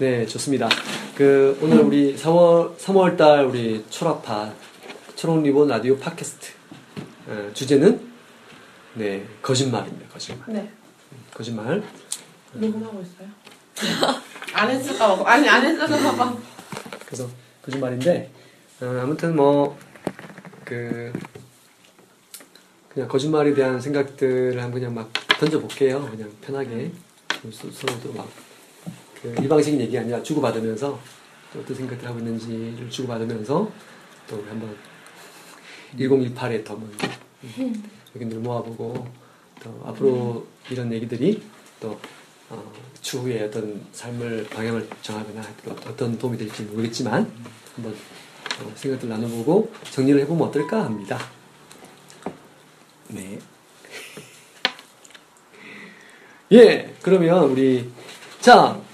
네, 좋습니다. 오늘 우리 3월달 우리 초라팟, 초록리본 라디오 팟캐스트. 주제는, 네, 거짓말입니다, 거짓말. 네. 거짓말. 녹음하고 있어요. 안 했을까봐, 아니, 안 했을까봐. 그래서, 거짓말인데, 아무튼 뭐, 그냥 거짓말에 대한 생각들을 한번 그냥 막 던져볼게요. 그냥 편하게. 서로도 막, 일방적인 얘기 아니라 주고받으면서, 또 어떤 생각들 하고 있는지를 주고받으면서, 또 우리 한번, 2018에 더 한번, 의견들 모아보고, 또 앞으로 이런 얘기들이, 또, 추후에 어떤 삶을 방향을 정하거나 어떤 도움이 될지 모르겠지만 한번 생각들 나눠보고 정리를 해보면 어떨까 합니다. 네. 예, 그러면 우리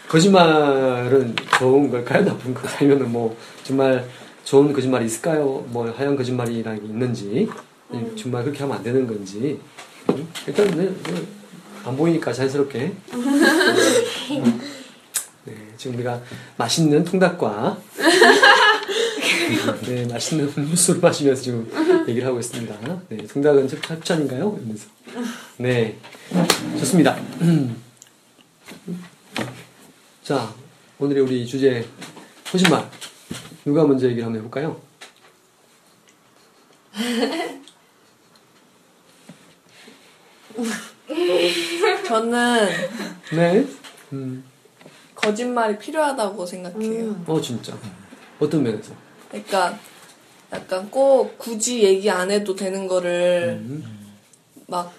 거짓말은 좋은 걸까요? 나쁜 걸까요? 아니면 뭐 정말 좋은 거짓말이 있을까요? 뭐 하얀 거짓말이라는 게 있는지 정말 그렇게 하면 안 되는 건지 일단 안 보이니까 자연스럽게. 네, 지금 우리가 맛있는 통닭과 네, 맛있는 음료수를 마시면서 지금 얘기를 하고 있습니다. 네, 통닭은 협찬인가요? 이러면서. 네, 좋습니다. 자, 오늘의 우리 주제 거짓말. 누가 먼저 얘기를 한번 해볼까요? 저는 네? 거짓말이 필요하다고 생각해요. 진짜? 어떤 면에서? 그러니까 약간 꼭 굳이 얘기 안 해도 되는 거를 막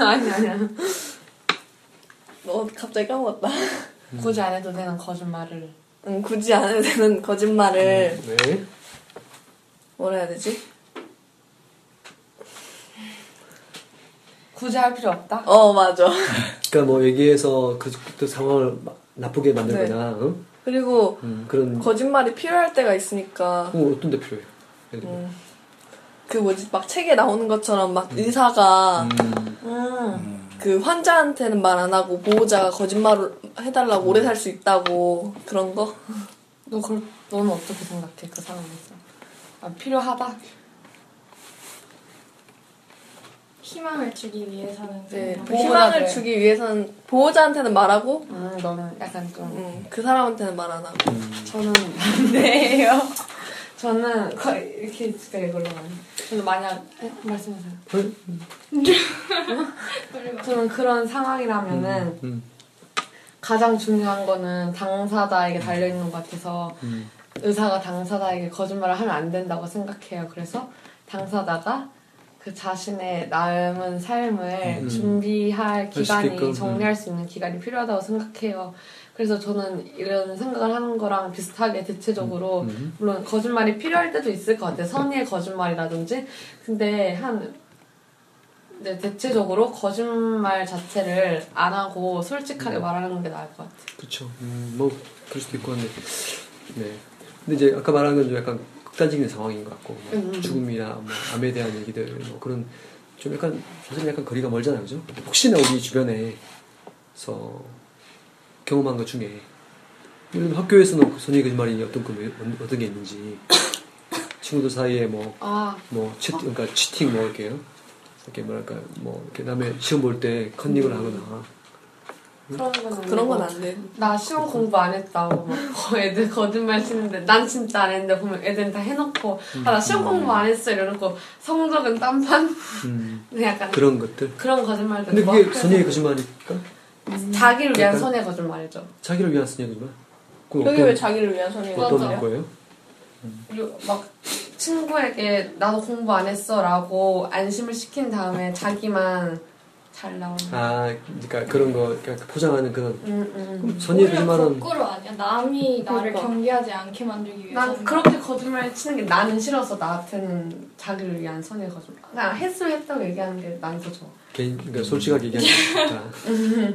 아니야 갑자기 까먹었다. 굳이 안 해도 되는 거짓말을 굳이 안 해도 되는 거짓말을 네? 뭐라 해야 되지? 굳이 할 필요 없다? 맞아. 그러니까 뭐 얘기해서 그 상황을 나쁘게 만들거나 네. 응? 그리고 그런 거짓말이 필요할 때가 있으니까 어떤 데 필요해요? 막 책에 나오는 것처럼 막 의사가 그 환자한테는 말 안 하고 보호자가 거짓말을 해달라고 오래 살 수 있다고 그런 거? 너는 어떻게 생각해? 그 상황에서? 필요하다? 희망을 주기 위해서는 네, 희망을 주기 위해서는 보호자한테는 말하고 너는 약간 좀 그 사람한테는 말 안 하고 저는 반대예요. 저는 거의 이렇게 저는 만약 말씀하세요. 저는 그런 상황이라면은 가장 중요한 거는 당사자에게 달려있는 것 같아서 의사가 당사자에게 거짓말을 하면 안 된다고 생각해요. 그래서 당사자가 그 자신의 남은 삶을 준비할 기간이 정리할 수 있는 기간이 필요하다고 생각해요. 그래서 저는 이런 생각을 하는 거랑 비슷하게 대체적으로 물론 거짓말이 필요할 때도 있을 것 같아요. 선의의 거짓말이라든지. 근데 대체적으로 거짓말 자체를 안 하고 솔직하게 말하는 게 나을 것 같아요. 그렇죠. 뭐 그럴 수도 있고 한데. 네. 근데 이제 아까 말한 건 좀 약간 극단적인 상황인 것 같고 죽음이나 뭐 암에 대한 얘기들 뭐 그런 좀 약간 사실 약간 거리가 멀잖아요, 그죠? 혹시나 우리 주변에서 경험한 것 중에 학교에서는 선의 거짓말이 어떤 게 있는지 친구들 사이에 그러니까 치팅 뭐 이렇게 뭐랄까 이렇게 남의 시험 볼 때 컨닝을 하거나. 그런 건 안 돼. 나 시험 공부 안 했다고 막 애들 거짓말 치는데 난 진짜 안 했는데 보면 애들은 다 해놓고 나 시험 공부 안 했어 이러고 성적은 딴판. 약간 그런 것들. 그런 거짓말들. 근데 그게 선의의 거짓말일까? 자기를 위한 선의의 거짓말이죠. 자기를 위한 선의의 거짓말? 여기 왜 자기를 위한 선의의 거짓말이야? 어떤 거예요? 막 친구에게 나도 공부 안 했어라고 안심을 시킨 다음에 자기만 잘 나오는. 그러니까 그런 거 포장하는 그런. 그럼 선의의 거짓말은 거꾸로 아니야. 남이 나를 경계하지 않게 만들기 위해서. 난 그렇게 거짓말 치는 게 나는 싫어서 나한테는 자기를 위한 선의의 거짓말. 그냥 했다고 얘기하는 게 난 더 좋아. 그러니까 솔직하게 얘기하는 게 좋다.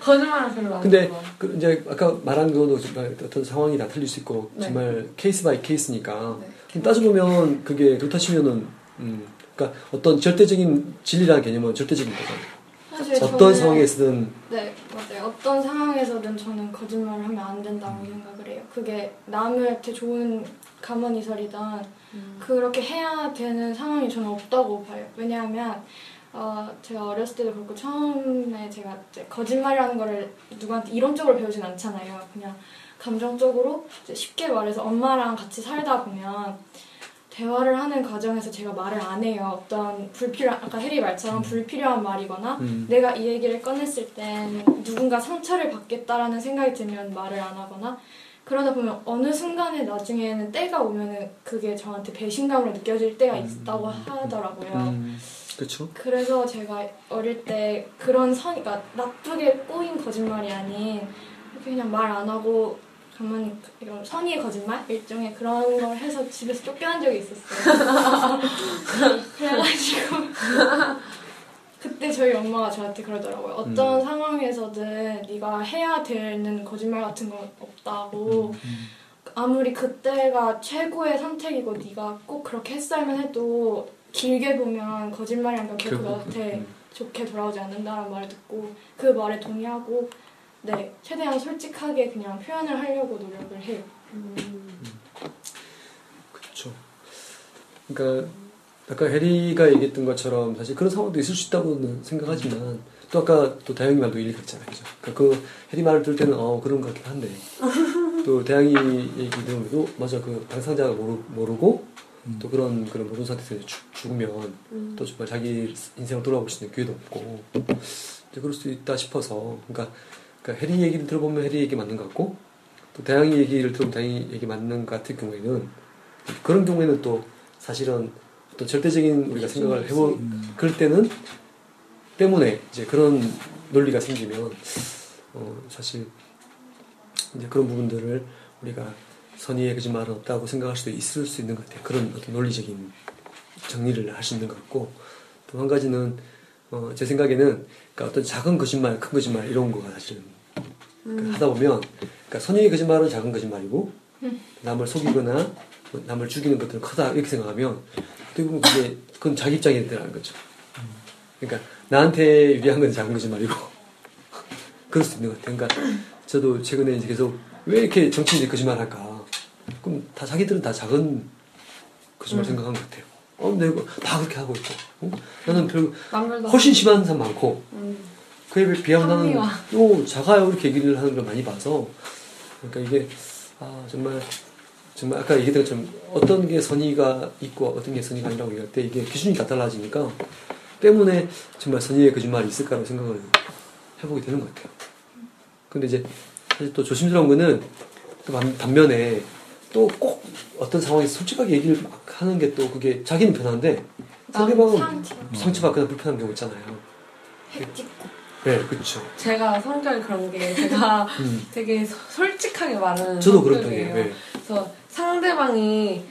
거짓말은 별로 안 좋아. 근데 이제 아까 말한 것도 정말 어떤 상황이 다 틀릴 수 있고 네. 정말 케이스 바이 케이스니까. 네. 따져보면 그게 그렇다 치면은. 그러니까 어떤 절대적인 진리라는 개념은 절대적인 거잖아요. 사실 어떤 상황에서든 네, 맞아요. 어떤 상황에서든 저는 거짓말을 하면 안 된다고 생각을 해요. 그게 남한테 좋은 가만히설이든 그렇게 해야 되는 상황이 저는 없다고 봐요. 왜냐하면 제가 어렸을 때도 그렇고 처음에 제가 이제 거짓말이라는 거를 누구한테 이론적으로 배우진 않잖아요. 그냥 감정적으로 쉽게 말해서 엄마랑 같이 살다 보면 대화를 하는 과정에서 제가 말을 안 해요. 어떤 불필요한, 아까 혜리 말처럼 불필요한 말이거나 내가 이 얘기를 꺼냈을 땐 누군가 상처를 받겠다라는 생각이 들면 말을 안 하거나 그러다 보면 어느 순간에 나중에는 때가 오면은 그게 저한테 배신감으로 느껴질 때가 있다고 하더라고요. 그렇죠. 그래서 제가 어릴 때 그런 그러니까 나쁘게 꼬인 거짓말이 아닌 그냥 말 안 하고 가만히 이런 선의의 거짓말? 일종의 그런 걸 해서 집에서 쫓겨난 적이 있었어요. 그래가지고 그때 저희 엄마가 저한테 그러더라고요. 어떤 상황에서든 네가 해야 되는 거짓말 같은 건 없다고 아무리 그때가 최고의 선택이고 네가 꼭 그렇게 했어야만 해도 길게 보면 거짓말이란 건 결국 너한테 좋게 돌아오지 않는다라는 말을 듣고 그 말에 동의하고 네, 최대한 솔직하게 그냥 표현을 하려고 노력을 해요. 그렇죠. 그러니까 아까 혜리가 얘기했던 것처럼 사실 그런 상황도 있을 수 있다고는 생각하지만 또 아까 또 다영이 말도 일리 같잖아요, 그죠? 그러니까 그 혜리 말을 들을 때는 그런 것 같긴 한데 또 다영이 얘기 들어도 맞아, 그 당사자가 모르고 또 그런 모든 상태에서 죽으면 또 정말 자기 인생을 돌아볼 수 있는 기회도 없고 이제 그럴 수 있다 싶어서 그러니까 혜리 얘기를 들어보면 혜리 얘기 맞는 것 같고 또 다영이 얘기를 들어보면 다영이 얘기 맞는 것 같은 경우에는 그런 경우에는 또 사실은 어떤 절대적인 우리가 생각을 해보 그럴 때는 때문에 이제 그런 논리가 생기면 사실 이제 그런 부분들을 우리가 선의의 거짓말은 없다고 생각할 수도 있을 수 있는 것 같아요. 그런 어떤 논리적인 정리를 할 수 있는 것 같고 또 한 가지는 제 생각에는 그러니까 어떤 작은 거짓말, 큰 거짓말 이런 거가 사실은 그러니까 하다 보면 그러니까 선의의 거짓말은 작은 거짓말이고 남을 속이거나 남을 죽이는 것들은 크다 이렇게 생각하면 어떻게 보면 그건 자기 입장에 대한 거죠. 그러니까 나한테 위한 건 작은 거짓말이고 그럴 수도 있는 것 같아요. 그러니까 저도 최근에 이제 계속 왜 이렇게 정치인들이 거짓말 할까? 그럼 다 자기들은 다 작은 거짓말 생각한 것 같아요. 내가 다 그렇게 하고 있고, 나는 별로 훨씬 심한 사람 많고, 그에 비하면 나는 작아요 이렇게 얘기를 하는 걸 많이 봐서, 그러니까 이게 정말 아까 얘기했던 것처럼 어떤 게 선의가 있고 어떤 게 선의가 아니라고 얘기할 때 이게 기준이 다 달라지니까 때문에 정말 선의의 거짓말이 있을까라고 생각을 해보게 되는 것 같아요. 근데 이제 사실 또 조심스러운 거는 또 반면에 또 꼭 어떤 상황에서 솔직하게 얘기를 막 하는 게 또 그게 자기는 편한데 상대방은 상처받거나 불편한 경우 있잖아요. 핵찍고. 네, 그렇죠. 제가 성격이 그런 게 제가 되게 솔직하게 말하는 저도 그런 편이에요. 네. 그래서 상대방이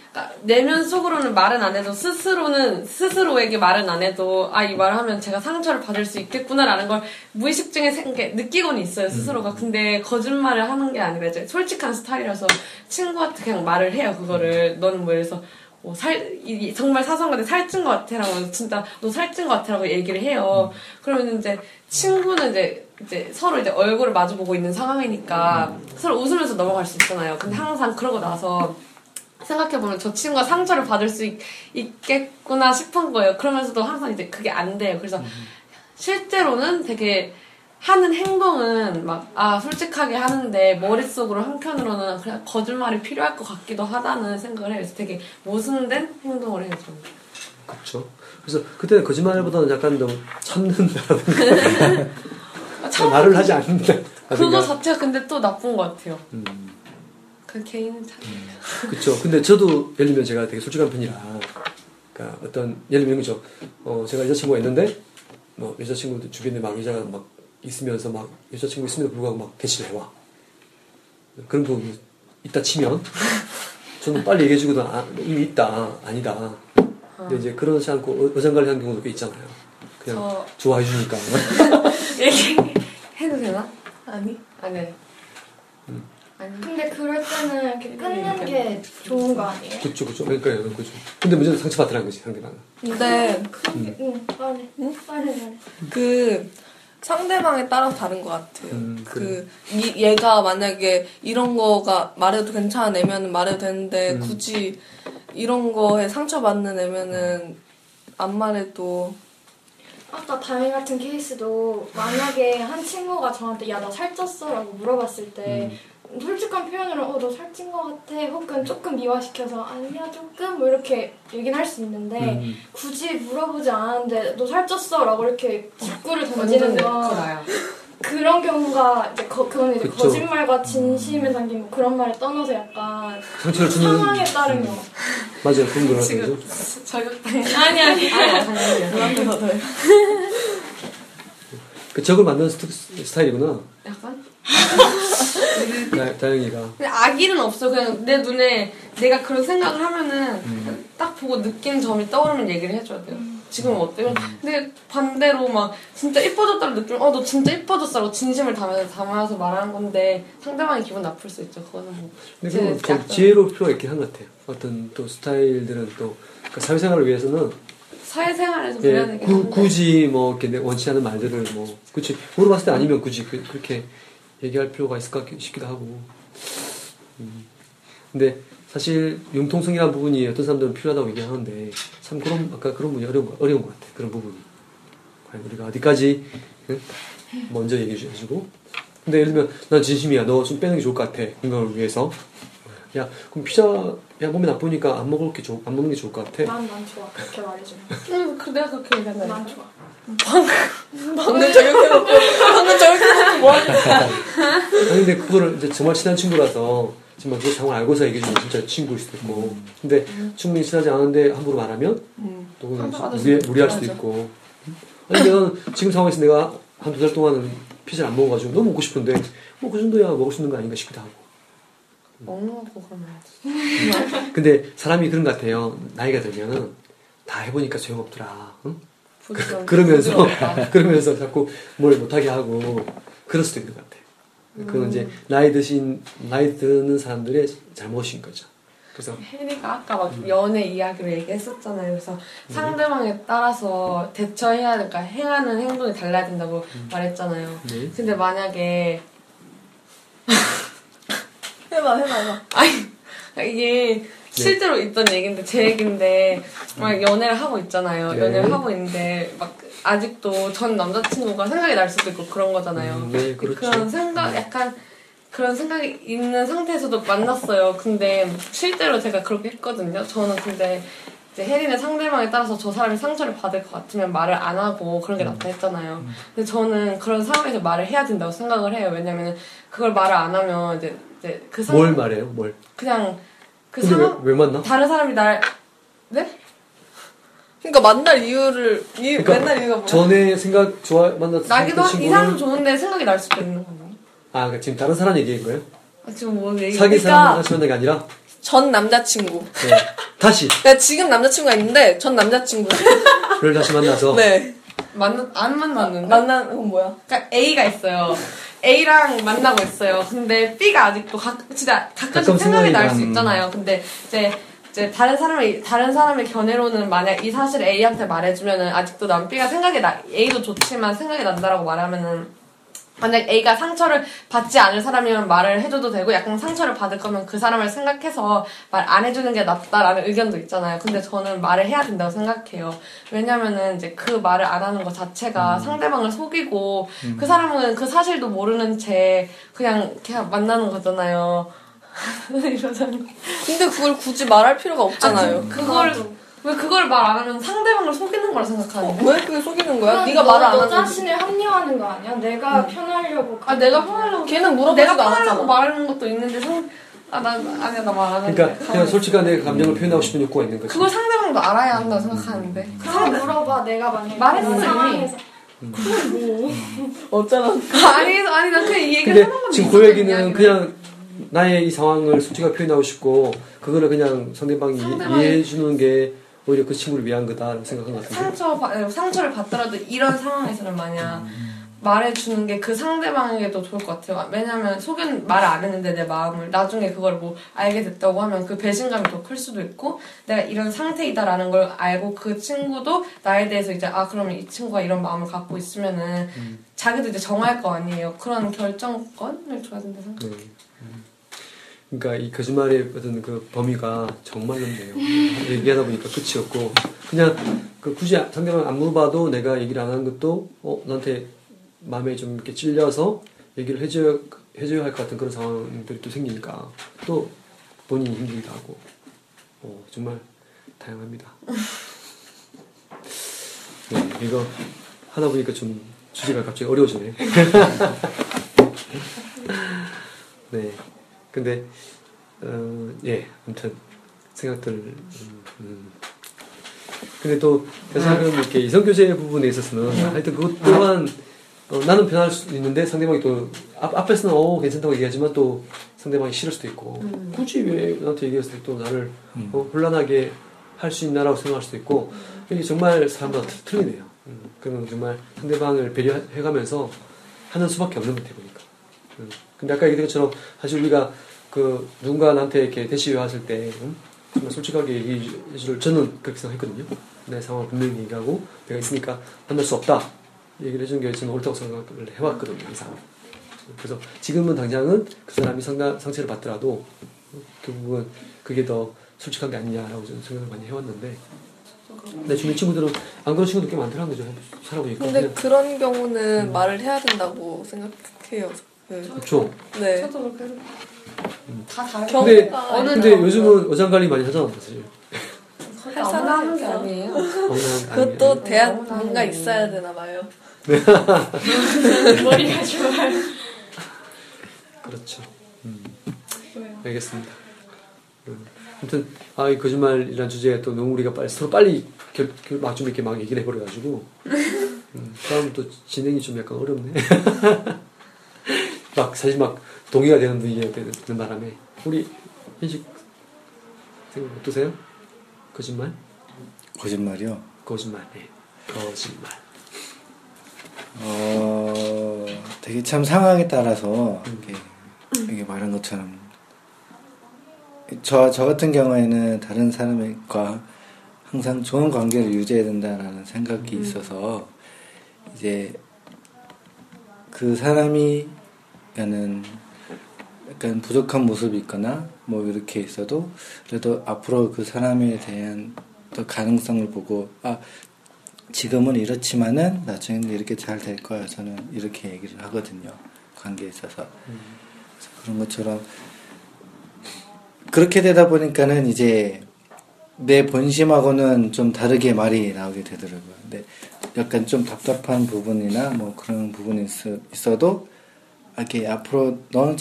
내면 속으로는 말은 안 해도 스스로에게 말은 안 해도 이 말을 하면 제가 상처를 받을 수 있겠구나라는 걸 무의식 중에 느끼곤 있어요, 스스로가. 근데 거짓말을 하는 게 아니라 이제 솔직한 스타일이라서 친구한테 그냥 말을 해요, 그거를. 너는 뭐 이래서 정말 사소한 건데 살찐 것 같아라고 진짜 너 살찐 것 같아라고 얘기를 해요. 그러면 이제 친구는 이제 서로 이제 얼굴을 마주보고 있는 상황이니까 서로 웃으면서 넘어갈 수 있잖아요. 근데 항상 그러고 나서 생각해보면 저 친구가 상처를 받을 수 있겠구나 싶은 거예요. 그러면서도 항상 이제 그게 안 돼요. 그래서 실제로는 되게 하는 행동은 솔직하게 하는데 머릿속으로 한편으로는 그냥 거짓말이 필요할 것 같기도 하다는 생각을 해요. 그래서 되게 모순된 행동을 해요, 저는. 그렇죠. 그래서 그때는 거짓말보다는 약간 좀 참는다라든가 말을 하지 않는다. 그거 자체가 근데 또 나쁜 것 같아요. 그 개인은 참아요. 그렇죠. 근데 저도 예를 들면 제가 되게 솔직한 편이라 그러니까 어떤 예를 들면 그죠. 제가 여자친구가 있는데 뭐 여자친구도 주변에 막 여자가 막 있으면서 막 여자친구 있음에도 불구하고 막 대신해와 그런 거 있다 치면 저는 빨리 얘기해주고도 이미 있다 아니다. 근데 이제 그러지 않고 어장관리하는 경우도 꽤 있잖아요. 그냥 좋아해주니까. 얘기해도 되나? 아니? 아니. 아니. 근데 그럴 때는 이렇게 끊는 게 좋은 거 아니에요? 그쵸. 그러니까요, 그쵸. 근데 문제는 상처받으라는 거지, 상대방은. 네. 그런 게, 빨리. 그, 상대방에 따라 다른 것 같아요. 그래. 얘가 만약에 이런 거가 말해도 괜찮은 애면은 말해도 되는데 굳이 이런 거에 상처받는 애면은 안 말해도. 아까 다혜 같은 케이스도 만약에 한 친구가 저한테 야 나 살쪘어 라고 물어봤을 때 솔직한 표현으로 너 살찐 것 같아 혹은 조금 미화시켜서 아니야 조금 뭐 이렇게 얘기는 할 수 있는데 굳이 물어보지 않았는데 너 살쪘어 라고 이렇게 직구를 던지는 건 그런 경우가 이제 그건 이제 그쵸. 거짓말과 진심에 담긴 뭐 그런 말을 떠나서 약간 상처를 주는 상황에 따른 거 맞아요. 그런 거라서 지금 저격당해. 아니 불안해서 그 적을 만드는 스타일이구나 약간? 다행이다. 근데 악의는 없어. 그냥 내 눈에 내가 그런 생각을 하면은 딱 보고 느낀 점이 떠오르면 얘기를 해줘야 돼요. 지금은 어때요? 근데 반대로 막 진짜 이뻐졌다고 느끼면 너 진짜 이뻐졌어라고 진심을 담아서 말하는 건데 상대방이 기분 나쁠 수 있죠. 그거는 뭐. 근데 그건 약간 지혜로울 필요가 있긴 한 것 같아요. 어떤 또 스타일들은 또 그러니까 사회생활을 위해서는 사회생활에서 그래야 되겠네. 굳이 뭐 이렇게 원치 않은 말들을 뭐 그치 물어봤을 때 아니면 굳이 그렇게 얘기할 필요가 있을까 싶기도 하고. 근데 사실 융통성이라는 부분이 어떤 사람들은 필요하다고 얘기하는데 참 그런 아까 그런 부분이 어려운 것 같아. 그런 부분이 과연 우리가 어디까지 먼저 얘기해주고. 근데 예를 들면 난 진심이야. 너 좀 빼는 게 좋을 것 같아. 건강을 위해서. 야 그럼 피자 야 몸이 나쁘니까 안 먹을 게 안 먹는 게 좋을 것 같아. 난 좋아. 그렇게 말해주면. 내가 그렇게 얘기한다. 난 좋아. 방금 저격해놓고 뭐하는 거야? 근데 그거를 이제 정말 친한 친구라서 정말 그 상황을 알고서 얘기해주면 진짜 친구일 수도 있고 근데 충분히 친하지 않은데 함부로 말하면 또 무리할 수도 있고 아니 내가 지금 상황에서 내가 한두 달 동안은 피자를 안 먹어가지고 너무 먹고 싶은데 뭐 그 정도야 먹을 수 있는 거 아닌가 싶기도 하고 먹는 거 그러면 근데 사람이 그런 것 같아요. 나이가 들면은 다 해보니까 소용없더라. 응? 그러면서 자꾸 뭘 못하게 하고 그럴 수도 있는 것 같아요. 그건 이제 나이 드는 사람들의 잘못인 거죠. 그래서 혜리가 아까 막 연애 이야기를 얘기했었잖아요. 그래서 상대방에 따라서 대처해야 되니까 행하는 행동이 달라야 된다고 말했잖아요. 네. 근데 만약에 해봐. 아니 이게 실제로 네. 있던 얘기인데 제 얘기인데 막 연애를 하고 있잖아요. 네. 연애를 하고 있는데 막 아직도 전 남자친구가 생각이 날 수도 있고 그런 거잖아요. 네, 그렇죠. 그런 생각 약간 그런 생각이 있는 상태에서도 만났어요. 근데 실제로 제가 그렇게 했거든요. 저는 근데 이제 혜린의 상대방에 따라서 저 사람이 상처를 받을 것 같으면 말을 안 하고 그런 게 낫다 했잖아요. 근데 저는 그런 상황에서 말을 해야 된다고 생각을 해요. 왜냐면 그걸 말을 안 하면 이제 그 상황 뭘 말해요? 뭘? 그냥 그 상황 왜 만나? 다른 사람이 날 네? 그러니까 만날 이유를 만날 이유가 뭐야? 전에 생각 좋아 만났던 나기도 친구는 이 사람은 좋은데 생각이 날 수도 있는 건가요? 아 그러니까 지금 다른 사람 얘기인 거예요? 아, 지금 뭐 얘기? 사기 사람 하시는 게 아니라 전 남자친구. 네. 다시. 내가 지금 남자친구가 있는데 전 남자친구를 다시 만나서. 네. 안 만났는데? 만난 건 뭐야? 그러니까 A가 있어요. A랑 만나고 있어요. 근데 B가 아직도 진짜 가끔씩 생각이 날 수 있잖아요. 근데 이제 다른 사람의 견해로는 만약 이 사실을 A한테 말해주면은 아직도 난 B가 생각이 나 A도 좋지만 생각이 난다라고 말하면은 만약 A가 상처를 받지 않을 사람이면 말을 해줘도 되고 약간 상처를 받을 거면 그 사람을 생각해서 말 안 해주는 게 낫다라는 의견도 있잖아요. 근데 저는 말을 해야 된다고 생각해요. 왜냐면은 이제 그 말을 안 하는 것 자체가 상대방을 속이고 그 사람은 그 사실도 모르는 채 그냥 만나는 거잖아요. 이러잖아요. 근데 그걸 굳이 말할 필요가 없잖아요. 왜 그걸 말 안 하면 상대방을 속이는 거라 생각하니? 왜 그게 속이는 거야? 네가 말을 안 하는 거. 너 자신을 합리화하는 거 아니야? 내가 편하려고. 내가 편하려고. 걔는 물어보지도 않았잖아. 내가 편하려고 말하는 것도 있는데 나 말 안 하는데. 그러니까 그냥 솔직한 내 감정을 표현하고 싶은 욕구가 있는 거지. 그걸 상대방도 알아야 한다고 생각하는데. 그럼 물어봐. 내가 만약에 말했을 상황에서. 그럼 뭐 어쩌나. 아니 난 그냥 이 얘기를 하는 건데. 지금 그 얘기는 그냥. 나의 이 상황을 솔직하게 표현하고 싶고 그거를 그냥 상대방이 이해해주는 게 오히려 그 친구를 위한 거다라고 생각한 것 같아요. 상처를 받더라도 이런 상황에서는 만약 말해주는 게 그 상대방에게도 좋을 것 같아요. 왜냐면 속은 말을 안 했는데 내 마음을 나중에 그걸 뭐 알게 됐다고 하면 그 배신감이 더 클 수도 있고, 내가 이런 상태이다라는 걸 알고 그 친구도 나에 대해서 이제 아 그러면 이 친구가 이런 마음을 갖고 있으면은 자기도 이제 정할 거 아니에요. 그런 결정권을 줘야 된다 생각해요. 그러니까 이 거짓말의 어떤 그 범위가 정말 넓네요. 얘기하다 보니까 끝이 없고, 그냥 그 굳이 상대방 안 물어봐도 내가 얘기를 안 한 것도 나한테 마음에 좀 이렇게 찔려서 얘기를 해줘야 할 것 같은 그런 상황들이 또 생기니까 또 본인이 힘들기도 하고, 정말 다양합니다. 네, 이거 하다 보니까 좀 주제가 갑자기 어려워지네. 네, 근데 예, 아무튼 생각들 근데 또 사실은 이렇게 이성교제 부분에 있어서는 하여튼 그것 또한 나는 변할 수도 있는데 상대방이 또 앞에서는 괜찮다고 얘기하지만 또 상대방이 싫을 수도 있고, 굳이 왜 나한테 얘기했을 때 또 나를 혼란하게 할 수 있나라고 생각할 수도 있고, 이게 정말 사람마다 틀리네요. 그러면 정말 상대방을 배려해가면서 하는 수밖에 없는 것 같아요, 보니까. 근데 아까 얘기했던 것처럼 사실 우리가 그 누군가 나한테 이렇게 대시 왔을 때 정말 솔직하게 얘기해줄, 저는 그렇게 생각했거든요. 내 상황을 분명히 얘기하고 내가 있으니까 만날 수 없다 얘기를 해준 게 저는 옳다고 생각을 해왔거든요, 항상. 그래서 지금은 당장은 그 사람이 상처를 받더라도 결국은 그게 더 솔직한 게 아니냐라고 저는 생각을 많이 해왔는데, 내 주변 친구들은 안 그런 친구도 꽤 많더라는 거죠, 살아보니까. 근데 그런 경우는 말을 해야 된다고 생각해요. 네. 그렇죠. 네. 저도 그렇게 해요. 다 다르죠. 근데 요즘은 어장관리 많이 하잖아, 사실. 하는 게 아니에요. 그것도 대학 뭔가 있어야 되나 봐요. 머리가 좋아요. 그렇죠. 알겠습니다. 아무튼 이 거짓말이란 주제에 또 너무 우리가 서로 빨리 막 좀 이렇게 막 얘기를 해버려가지고 다음 또 진행이 좀 약간 어렵네. 막 사실 막 동의가 되는 분위기가 되는 바람에. 우리 현식 생각 어떠세요? 거짓말? 거짓말이요? 거짓말, 네. 거짓말. 되게 참 상황에 따라서 이게 말한 것처럼 저 같은 경우에는 다른 사람과 항상 좋은 관계를 유지해야 된다라는 생각이 있어서, 이제 그 사람이 약간 부족한 모습이 있거나 뭐 이렇게 있어도 그래도 앞으로 그 사람에 대한 또 가능성을 보고, 아 지금은 이렇지만은 나중에는 이렇게 잘 될 거야, 저는 이렇게 얘기를 하거든요, 관계에 있어서. 그래서 그런 것처럼 그렇게 되다 보니까는 이제 내 본심하고는 좀 다르게 말이 나오게 되더라고요. 근데 약간 좀 답답한 부분이나 뭐 그런 부분이 있어도 이렇게 앞으로 넌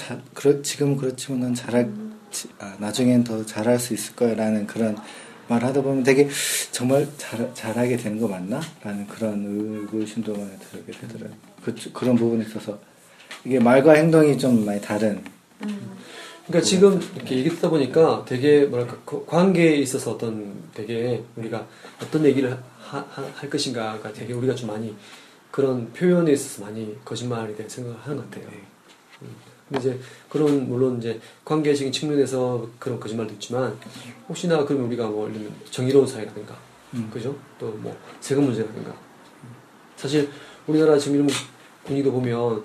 지금 그렇지만 넌 나중엔 더 잘할 수 있을 거야 라는 그런 말 하다 보면 되게 정말 잘하게 되는 거 맞나? 라는 그런 의구심도 많이 들게 되더라고요. 그런 부분에 있어서 이게 말과 행동이 좀 많이 다른. 그러니까 지금 이렇게 얘기하다 보니까 되게 뭐랄까, 관계에 있어서 어떤 되게 우리가 어떤 얘기를 할 것인가가 되게 우리가 좀 많이 그런 표현에 있어서 많이 거짓말에 대한 생각을 하는 것 같아요. 근데 이제 그런, 물론 이제 관계적인 측면에서 그런 거짓말도 있지만, 혹시나 그러면 우리가 뭐 예를 들면 정의로운 사회라든가, 그죠? 또 뭐 세금 문제라든가. 사실 우리나라 지금 이런 분위기도 보면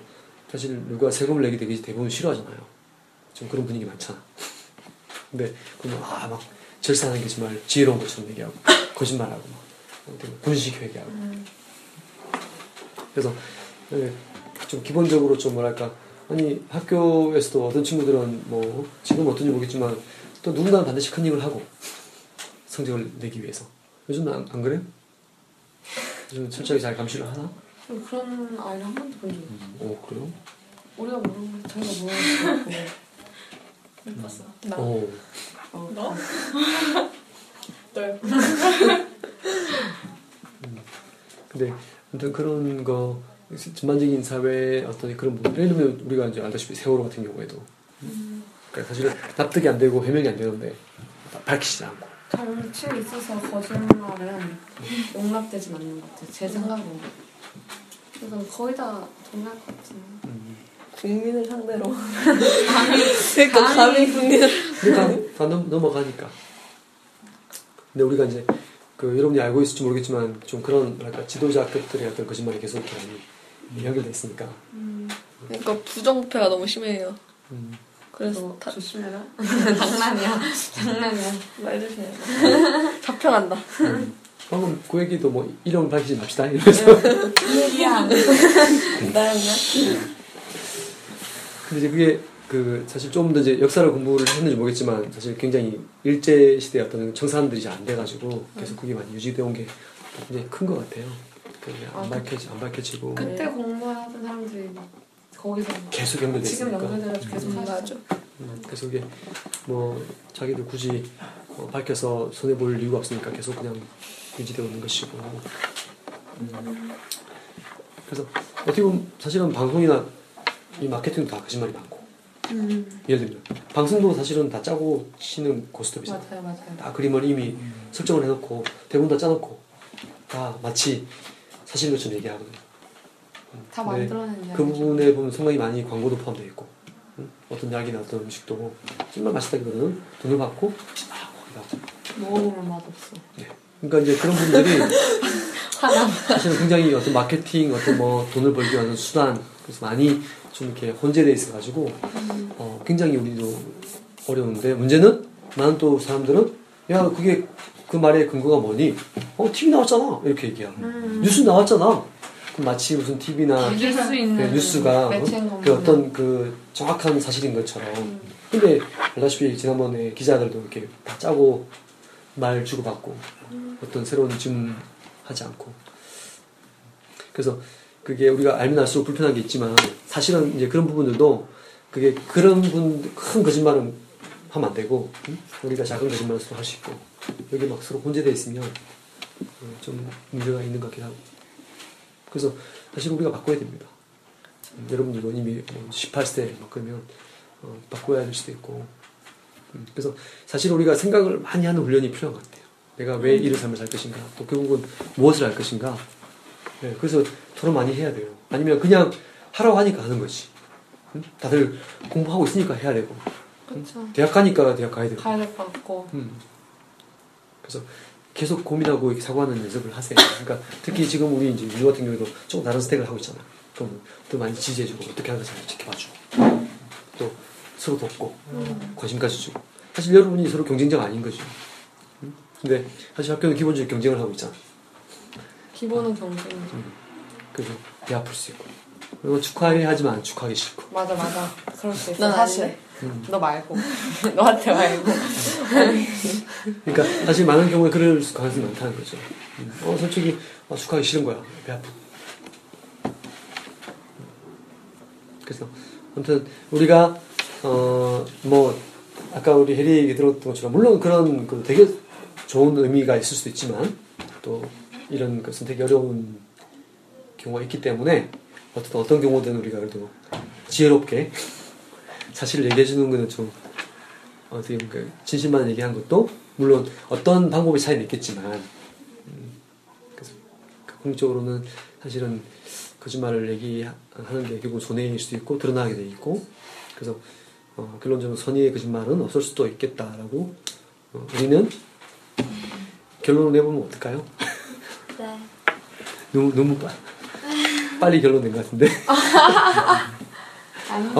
사실 누가 세금을 내게 되게 대부분 싫어하잖아요. 좀 그런 분위기 많잖아. 근데 그러면 막 절사하는 게 정말 지혜로운 것처럼 얘기하고, 거짓말하고, 막 분식 회계하고. 그래서 좀 기본적으로 좀 뭐랄까, 아니 학교에서도 어떤 친구들은 뭐 지금 어떤지 모르겠지만 또 누군가는 반드시 큰 일을 하고 성적을 내기 위해서. 요즘은 안 그래요? 요즘 철저히 잘 감시를 하나? 그런 아이를 한 번도 본 적이 없어요. 그래요? 우리가 모르는 거 자기가 모르는 거 같고. 봤어? 나? 너? 널. 근데 아무튼 그런 거, 전반적인 사회의 어떤 그런 부분, 예를 들면 우리가 이제 알다시피 세월호 같은 경우에도, 그러니까 사실은 납득이 안 되고 해명이 안 되는데 밝히지 않고. 정치에 있어서 거짓말은 용납되진 않는 것 같아요, 제 생각으로. 우선 거의 다 동날 것 같은데. 국민을 상대로. 그러니까 감히 국민을. 그러니까 다 넘어가니까. 근데 우리가 이제 그 여러분이 알고 있을지 모르겠지만 좀 그런 뭐랄까 지도자급들의 약간 거짓말이 계속 이렇게 많이 연결돼 있으니까. 그러니까 부정부패가 너무 심해요. 그래서 조심해라. 장난이야. 말 조심해. 잡혀간다. 방금 그 얘기도 뭐 이름을 밝히지 맙시다 이러면서. 얘기야. 근데 이제 그게 그 사실 좀 더 이제 역사를 공부를 했는지 모르겠지만 사실 굉장히 일제 시대의 어떤 청산들이 이제 안 돼가지고 계속 그게 많이 유지되어 온 게 굉장히 큰 것 같아요. 안 밝혀지고. 그때 공부하던 사람들이 막 거기서 계속 연결돼 있으니까. 지금 연결돼가지고 계속 하죠. 그래서 이게 뭐 자기들 굳이 밝혀서 손해 볼 이유가 없으니까 계속 그냥 유지되어 오는 것이고. 그래서 어떻게 보면 사실은 방송이나 이 마케팅도 다 거짓말이 많고. 예를 들면 방송도 사실은 다 짜고 치는 고스톱이잖아요. 맞아요. 다 그림을 이미 설정을 해놓고 대본 다 짜놓고 다 마치 사실인 것처럼 얘기하거든요. 다 만들어낸 그 부분에 보면 상당히 많이 광고도 포함되어 있고 어떤 약이나 어떤 음식도 정말 맛있다기보다는 돈을 받고 먹어보면 맛없어. 네. 그러니까 이제 그런 분들이 사실은 굉장히 어떤 마케팅, 어떤 뭐 돈을 벌기 위한 수단 그래서 많이 좀 이렇게 혼재되어 있어가지고 굉장히 우리도 어려운데 문제는 나는 또 사람들은 야 그게 그 말의 근거가 뭐니? TV 나왔잖아 이렇게 얘기하고 뉴스 나왔잖아. 그럼 마치 무슨 TV나 뉴스가 그 어떤 그 정확한 사실인 것처럼. 근데 알다시피 지난번에 기자들도 이렇게 다 짜고 말 주고받고 어떤 새로운 질문 하지 않고. 그래서 그게 우리가 알면 알수록 불편한 게 있지만 사실은 이제 그런 부분들도 그게 그런 분 큰 거짓말은 하면 안 되고 우리가 작은 거짓말을 서로 할 수 있고 여기 막 서로 혼재되어 있으면 좀 문제가 있는 것 같기도 하고. 그래서 사실 우리가 바꿔야 됩니다. 여러분들도 이미 18세에 바꾸면 바꿔야 될 수도 있고. 그래서 사실 우리가 생각을 많이 하는 훈련이 필요한 것 같아요. 내가 왜 이런 삶을 살 것인가 또 결국은 무엇을 할 것인가. 네, 그래서 토론 많이 해야 돼요. 아니면 그냥 하라고 하니까 하는 거지. 응? 다들 공부하고 있으니까 해야 되고. 응? 대학 가니까 대학 가야 되고. 가야 될 것 같고. 그래서 계속 고민하고 이렇게 사고하는 연습을 하세요. 그러니까 특히 지금 우리 이제 유주 같은 경우도 조금 다른 스택을 하고 있잖아. 그럼 또 많이 지지해주고 어떻게 하는지 잘 지켜봐주고 또 서로 돕고 관심까지 주고. 사실 여러분이 서로 경쟁자가 아닌 거죠. 응? 근데 사실 학교는 기본적으로 경쟁을 하고 있잖아. 기본은 경쟁이죠. 그래서 배 아플 수 있고. 그리고 축하하지만 축하하기 싫고. 맞아. 그럴 수 있어. 사실. 너 말고. 너한테 말고. 그러니까 사실 많은 경우에 그럴 가능성이 많다는 거죠. 솔직히 축하하기 싫은 거야. 배 아프고. 그래서 아무튼 우리가 뭐 아까 우리 해리 얘기 들었던 것처럼 물론 그런 그 되게 좋은 의미가 있을 수도 있지만 또 이런 것은 되게 어려운 경우가 있기 때문에 어떤 경우든 우리가 그래도 지혜롭게 사실을 얘기해주는 거는 좀 어떻게 보면 진실만 얘기한 것도 물론 어떤 방법의 차이는 있겠지만 그래서 궁극적으로는 사실은 거짓말을 얘기하는 게 결국 손해일 수도 있고 드러나게 돼 있고 그래서 결론적으로 선의의 거짓말은 없을 수도 있겠다라고 우리는 결론을 내보면 어떨까요? 네. 너무 빨리 결론 낸 것 같은데. 아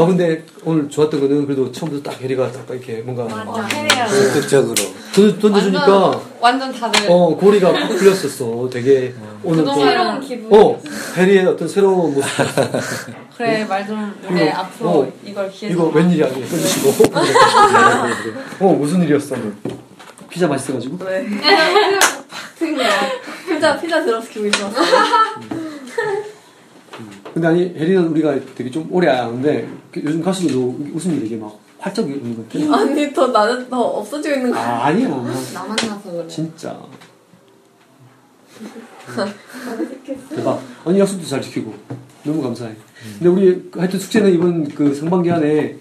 근데 오늘 좋았던 거는 그래도 처음부터 딱 해리가 딱 이렇게 뭔가 해리야 적극적으로 던져주니까 완전 다들 고리가 팍 풀렸었어. 되게 오늘 또 새로운 기분. 해리의 어떤 새로운 모습. 그래 말 좀 우리 앞으로 이걸 기회. 이거 웬일이야? 던지시고. 무슨 일이었어? 피자 맛있어가지고. 네. 피자 들어서 기분이 좋았어. 근데 아니 혜리는 우리가 되게 좀 오래 아는데 요즘 가수도 웃음이 되게 막 활짝 웃는 것 같아. 아니 나는 더 없어지고 있는 거 같아. 아니야. 나 만나서 그래. 진짜. 대박. 아니 약속도 잘 지키고 너무 감사해. 근데 우리 하여튼 숙제는 이번 그 상반기 안에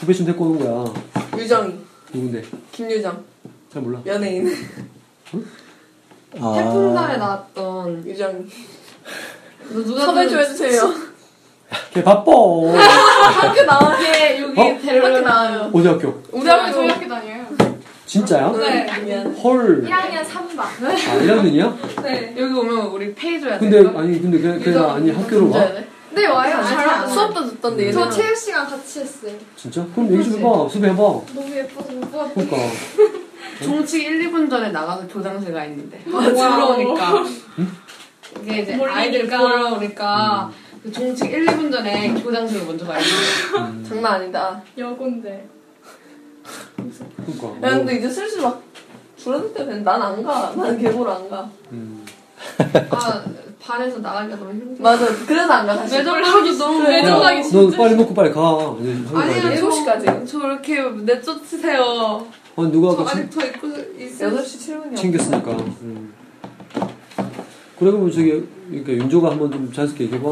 후배 좀 데리고 오는 거야. 유정이. 누군데? 김유정. 잘 몰라. 연예인. 응? 태풍날에 나왔던 유정이. 섭외 좀 해주세요. 걔 바빠. 학교 나와요. 걔 여기 데리러 나와요. 어디 학교? 우리 학교 저희 학교 다녀요. 진짜요? 네. 헐. 1학년 3박. 아, 1학년이요? 네. 여기 오면 우리 페이줘야 돼. 근데 아니 근데 걔가 아니 학교로 와? 네 와요. 잘 수업도 듣던데. 저 체육 시간 같이 했어요. 진짜? 그럼 얘기 좀 해봐. 수업해봐. 너무 예뻐서 못 봐. 그러니까. 종치 1, 2분 전에 나가서 교장실가 있는데. 들어오니까. 이게 이제 아이들 보러 오니까. 종칙 1, 2분 전에 교장실을 먼저 가야 돼. 장난 아니다. 여고인데. 그러니까. 야, 근데 이제 슬슬 막 줄어들 때 된 난 안 가. 난 계보로 안 가. 아, 반에서 나가기가 너무 힘들어. 맞아. 그래서 안 가. 사실. 매점하기 너무 매점하기 진짜. 너 빨리 먹고 빨리 가. 아니야, 7시까지. 저렇게 내쫓으세요. 아니, 누가 아까. 아니, 더 입고 있어요. 8시 7분이야. 챙겼으니까. 그리고 저기, 그러니까 윤조가 한번 좀 자연스럽게 얘기해봐.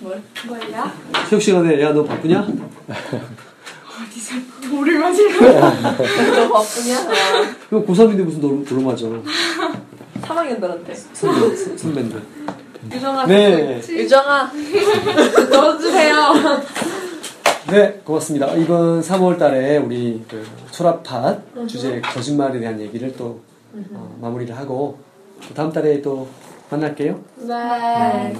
뭐야? 체육 시간에 야 너 바쁘냐? 어디서 돌을 맞으려고? 너 바쁘냐? 그럼 고3인데 무슨 돌을 맞아? 3학년들한테. 선배들. 유정아. 네. 유정아. 넣어주세요. 네, 고맙습니다. 이번 3월 달에 우리 그 초라팟 주제 거짓말에 대한 얘기를 또 마무리를 하고 다음 달에 또 만날게요. 네.